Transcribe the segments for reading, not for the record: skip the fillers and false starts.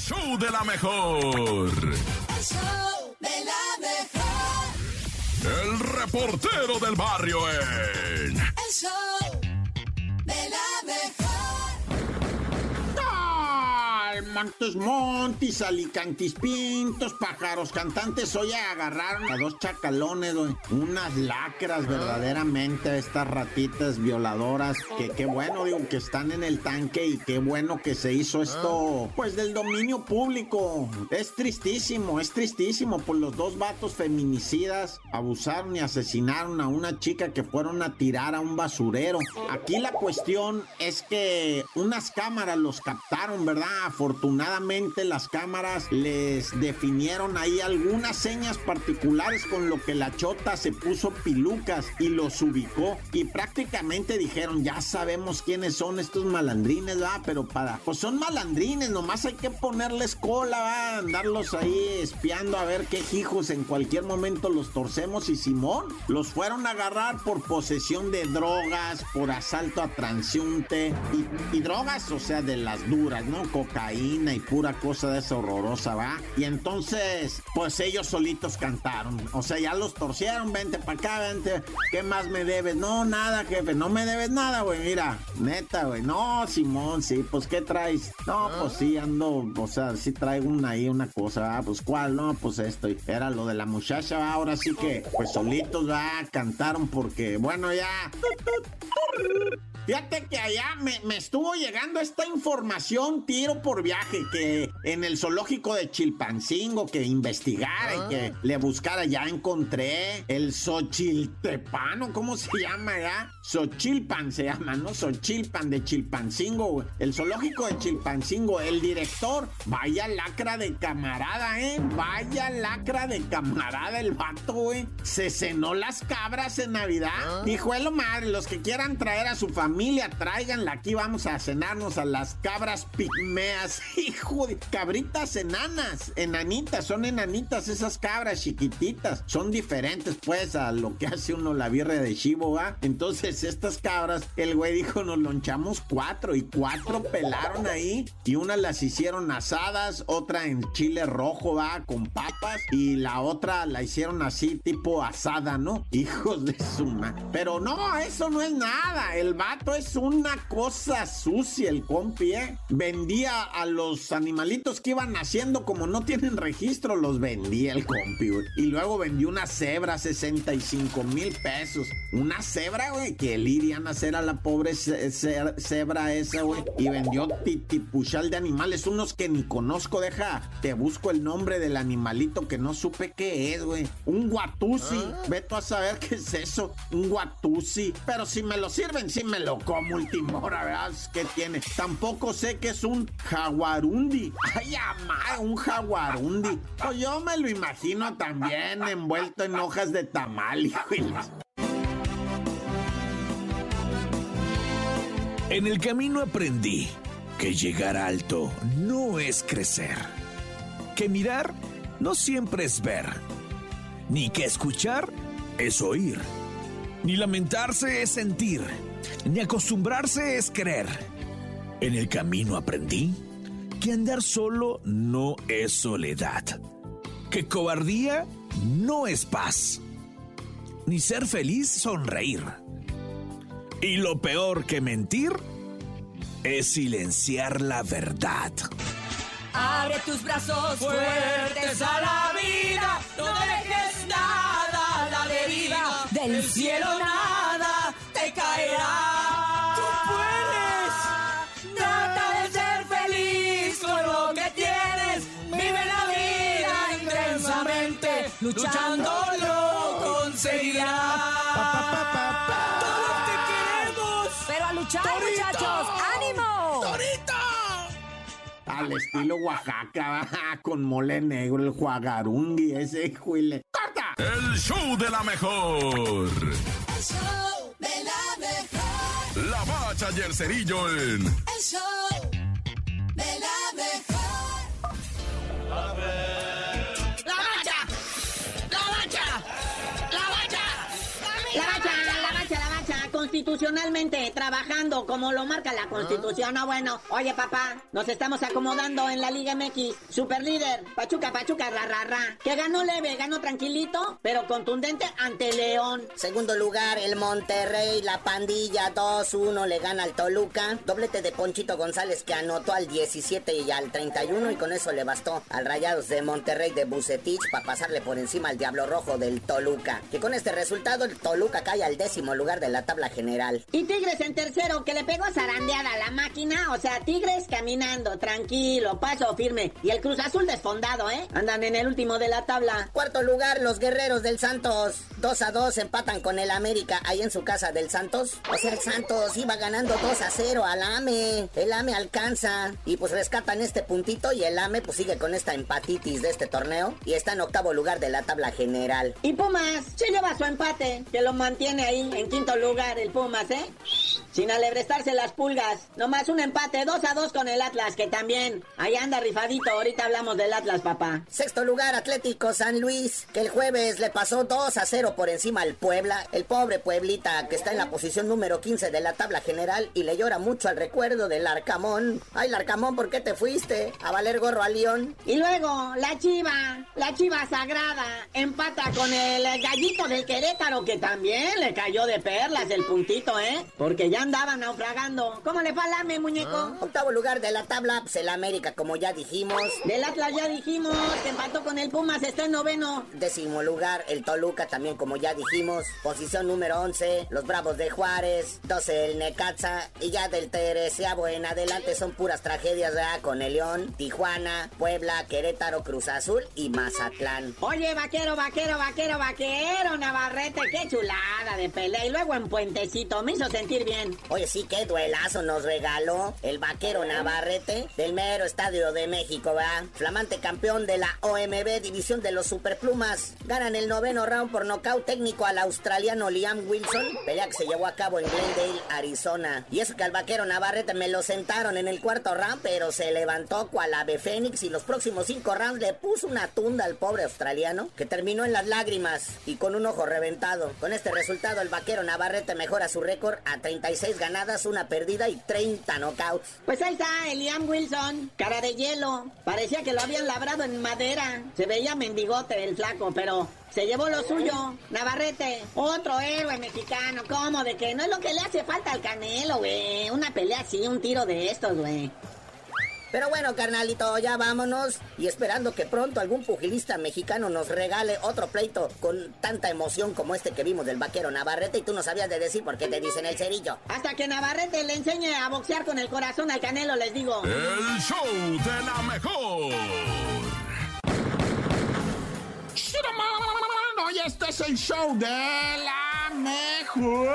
El Show de la Mejor. El Show de la Mejor. El reportero del barrio en... El Show de la Mejor. Montes, montis, alicantis, pintos, pájaros, cantantes. Hoy agarraron a dos chacalones, unas lacras verdaderamente, estas ratitas violadoras, que qué bueno, digo, que están en el tanque y qué bueno que se hizo esto, pues, del dominio público. Es tristísimo, pues los dos vatos feminicidas abusaron y asesinaron a una chica que fueron a tirar a un basurero. Aquí la cuestión es que unas cámaras los captaron, ¿verdad? Afortunadamente las cámaras les definieron ahí algunas señas particulares con lo que la chota se puso pilucas y los ubicó, y prácticamente dijeron: ya sabemos quiénes son estos malandrines, ¿verdad? Pero pues son malandrines, nomás hay que ponerles cola, ¿verdad? Andarlos ahí espiando a ver qué hijos, en cualquier momento los torcemos. Y simón, los fueron a agarrar por posesión de drogas, por asalto a transeúnte y drogas, o sea, de las duras, ¿no? Cocaína y pura cosa de esa horrorosa, ¿va? Y entonces, pues ellos solitos cantaron. O sea, ya los torcieron: vente para acá, vente. ¿Qué más me debes? No, nada, jefe. No me debes nada, güey. Mira, neta, güey. No, simón, sí. Pues, ¿qué traes? No, pues sí, ando. O sea, sí traigo una cosa, ¿va? Pues, ¿cuál? No, pues esto. Era lo de la muchacha, ¿va? Ahora sí que, pues solitos, ¿va? Cantaron porque, bueno, ya. Fíjate que allá me estuvo llegando esta información tiro por viaje, que en el zoológico de Chilpancingo, que investigara y que le buscara, ya encontré el Xochiltepano, ¿cómo se llama ya? Xochilpan se llama, ¿no? Xochilpan de Chilpancingo, güey. El zoológico de Chilpancingo, el director, vaya lacra de camarada, ¿eh? Vaya lacra de camarada el vato, güey. Se cenó las cabras en Navidad. Dijo: es lo madre, los que quieran traer a su familia, tráiganla, aquí vamos a cenarnos a las cabras pigmeas. Hijo de cabritas enanas, enanitas, son enanitas esas cabras chiquititas, son diferentes pues a lo que hace uno la birria de Shibo, ¿va? Entonces estas cabras, el güey dijo: nos lonchamos cuatro, y cuatro pelaron ahí, y unas las hicieron asadas, otra en chile rojo, ¿va? Con papas, y la otra la hicieron así tipo asada, ¿no? Hijos de su madre. Pero no, eso no es nada, el vato es una cosa sucia, el compi, ¿eh? Vendía a los animalitos que iban naciendo, como no tienen registro, los vendía el compi, güey. Y luego vendió una cebra, 65,000 pesos. Una cebra, güey, que le irían a hacer a la pobre cebra esa, güey. Y vendió titipuchal de animales, unos que ni conozco, deja, te busco el nombre del animalito que no supe qué es, güey. Un guatuzi, veto a saber qué es eso, un guatuzi. Pero si me lo sirven, si me lo como última hora, ¿verdad? ¿Qué tiene? Tampoco sé qué es un jaguarundi. Ay, amá, un jaguarundi. Pues yo me lo imagino también envuelto en hojas de tamal, hijo. En el camino aprendí que llegar alto no es crecer, que mirar no siempre es ver, ni que escuchar es oír, ni lamentarse es sentir, ni acostumbrarse es creer. En el camino aprendí que andar solo no es soledad, que cobardía no es paz, ni ser feliz sonreír. Y lo peor que mentir es silenciar la verdad. Abre tus brazos fuertes a la vida, no dejes nada a la deriva, del cielo nada te caerá. Luchando lo conseguirás. Todos te queremos. Pero a luchar, ¡Torito! Muchachos, ánimo. ¡Torito! Al estilo Oaxaca, con mole negro, el jaguarundi, ese juile. ¡Corta! El Show de la Mejor. El Show de la Mejor. La Bacha y el Cerillo en... El Show de la Mejor. A ver. Institucionalmente, trabajando como lo marca la Constitución. No, bueno. Oye, papá, nos estamos acomodando en la Liga MX. Superlíder, Pachuca, ra, ra, ra. Que ganó leve, ganó tranquilito, pero contundente ante León. Segundo lugar, el Monterrey, la pandilla, 2-1, le gana al Toluca. Doblete de Ponchito González, que anotó al 17 y al 31, y con eso le bastó al Rayados de Monterrey de Bucetich para pasarle por encima al Diablo Rojo del Toluca. Que con este resultado, el Toluca cae al décimo lugar de la tabla general. Y Tigres en tercero, que le pegó zarandeada a la máquina. O sea, Tigres caminando, tranquilo, paso firme. Y el Cruz Azul desfondado, ¿eh? Andan en el último de la tabla. Cuarto lugar, los guerreros del Santos. 2-2, empatan con el América ahí en su casa del Santos. O sea, el Santos iba ganando 2-0 al AME. El AME alcanza y pues rescatan este puntito, y el AME pues sigue con esta empatitis de este torneo y está en octavo lugar de la tabla general. Y Pumas se lleva su empate, que lo mantiene ahí en quinto lugar el Pumas, ¿eh? Sin alebrestarse las pulgas. Nomás un empate, 2-2 con el Atlas, que también ahí anda rifadito. Ahorita hablamos del Atlas, papá. Sexto lugar, Atlético San Luis, que el jueves le pasó 2-0 por encima al Puebla. El pobre Pueblita, que está en la posición número 15 de la tabla general, y le llora mucho al recuerdo del Larcamón. Ay, Larcamón, ¿por qué te fuiste a valer gorro a León? Y luego, la Chiva sagrada, empata con el gallito del Querétaro, que también le cayó de perlas el puntito, ¿eh? Porque ya andaba naufragando. ¿Cómo le palame, muñeco? Octavo lugar de la tabla, pues el América, como ya dijimos. Del Atlas ya dijimos, que empató con el Pumas, está en noveno. Décimo lugar, el Toluca, también como ya dijimos. Posición número 11, los Bravos de Juárez. 12, el Necaxa. Y ya del 13avo en adelante son puras tragedias, ¿verdad? Con el León, Tijuana, Puebla, Querétaro, Cruz Azul y Mazatlán. Oye, vaquero, Navarrete, qué chulada de pelea. Y luego en Puentecito, me hizo sentir bien. Oye, sí, qué duelazo nos regaló el vaquero Navarrete del mero Estadio de México, ¿verdad? Flamante campeón de la OMB, división de los Superplumas. Ganan el noveno round por nocaut técnico al australiano Liam Wilson. Pelea que se llevó a cabo en Glendale, Arizona. Y eso que al vaquero Navarrete me lo sentaron en el cuarto round, pero se levantó cual ave fénix, y los próximos 5 rounds le puso una tunda al pobre australiano, que terminó en las lágrimas y con un ojo reventado. Con este resultado, el vaquero Navarrete mejora su récord a 36 ganadas, 1 perdida y 30 knockouts. Pues ahí está el Liam Wilson, cara de hielo. Parecía que lo habían labrado en madera. Se veía mendigote el flaco, pero se llevó lo suyo. Navarrete, otro héroe mexicano. ¿Cómo de que no es lo que le hace falta al Canelo, güey? Una pelea así, un tiro de estos, güey. Pero bueno, carnalito, ya vámonos, y esperando que pronto algún pugilista mexicano nos regale otro pleito con tanta emoción como este que vimos del vaquero Navarrete, y tú no sabías de decir por qué te dicen el cerillo. Hasta que Navarrete le enseñe a boxear con el corazón al Canelo, les digo. El show de la mejor. Y este es el show de la mejor.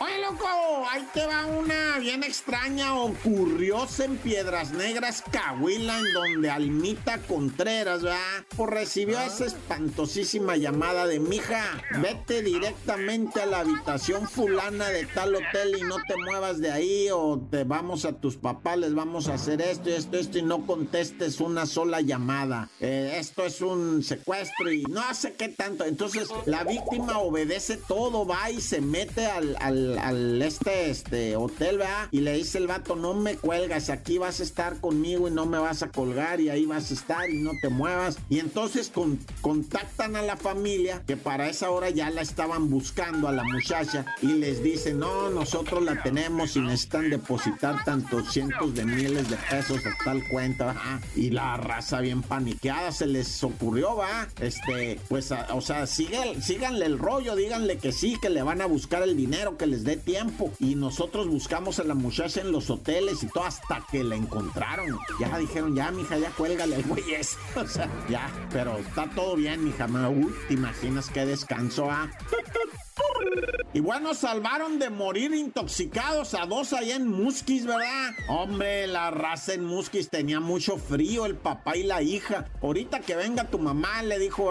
Oye, loco, ahí te va una bien extraña. Ocurrióse en Piedras Negras, Coahuila, en donde Almita Contreras, ¿verdad? Pues recibió esa espantosísima llamada de: mija, vete directamente a la habitación fulana de tal hotel y no te muevas de ahí, o te vamos a tus papás, les vamos a hacer esto, y no contestes una sola llamada. Esto es un secuestro y no sé qué tanto. Entonces la víctima obedece todo, va y se mete al este hotel, ¿verdad? Y le dice el vato: no me cuelgas, aquí vas a estar conmigo y no me vas a colgar, y ahí vas a estar y no te muevas. Y entonces contactan a la familia, que para esa hora ya la estaban buscando a la muchacha, y les dicen: no, nosotros la tenemos y necesitan depositar tantos cientos de miles de pesos a tal cuenta, ¿verdad? Y la raza bien paniqueada se les ocurrió, ¿verdad? Pues, o sea, síganle el rollo, díganle que sí, que le van a buscar el dinero, que les dé tiempo. Y nosotros buscamos a la muchacha en los hoteles y todo, hasta que la encontraron. Ya dijeron: ya, mija, ya cuélgale al güey ese. O sea, ya, pero está todo bien, mija. ¿Te imaginas qué descanso, ah? Y bueno, salvaron de morir intoxicados a 2 allá en Musquis, ¿verdad? Hombre, la raza en Musquis tenía mucho frío, el papá y la hija. Ahorita que venga tu mamá, le dijo,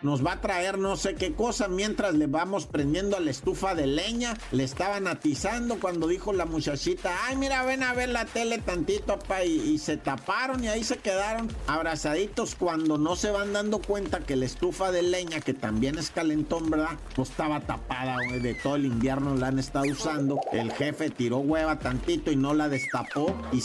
nos va a traer no sé qué cosa, mientras le vamos prendiendo a la estufa de leña. Le estaban atizando cuando dijo la muchachita: ay, mira, ven a ver la tele tantito, papá. Y se taparon y ahí se quedaron abrazaditos, cuando no se van dando cuenta que la estufa de leña, que también es calentón, ¿verdad?, pues estaba tapada, güey, de y todo el invierno la han estado usando. El jefe tiró hueva tantito y no la destapó y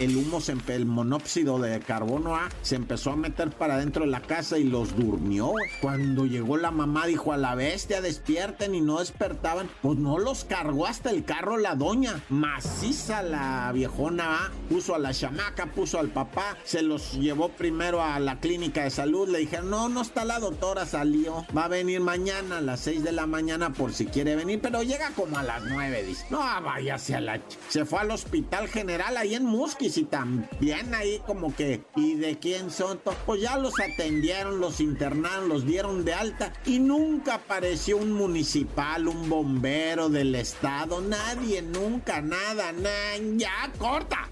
el humo, el monóxido de carbono A se empezó a meter para dentro de la casa y los durmió. Cuando llegó la mamá dijo: a la bestia, despierten, y no despertaban. Pues no los cargó hasta el carro la doña. Maciza la viejona, ¿va? Puso a la chamaca, puso al papá, se los llevó primero a la clínica de salud. Le dijeron: no, no está la doctora, salió. Va a venir mañana a las 6 de la mañana por si quiere venir, pero llega como a las 9, dice. No, váyase a la... Se fue al hospital general ahí en Musquis y también ahí como que... ¿Y de quién son? Pues ya los atendieron, los internaron, los dieron de alta y nunca apareció un municipal, un bombero del estado, nadie, nunca, nada, ya, corta.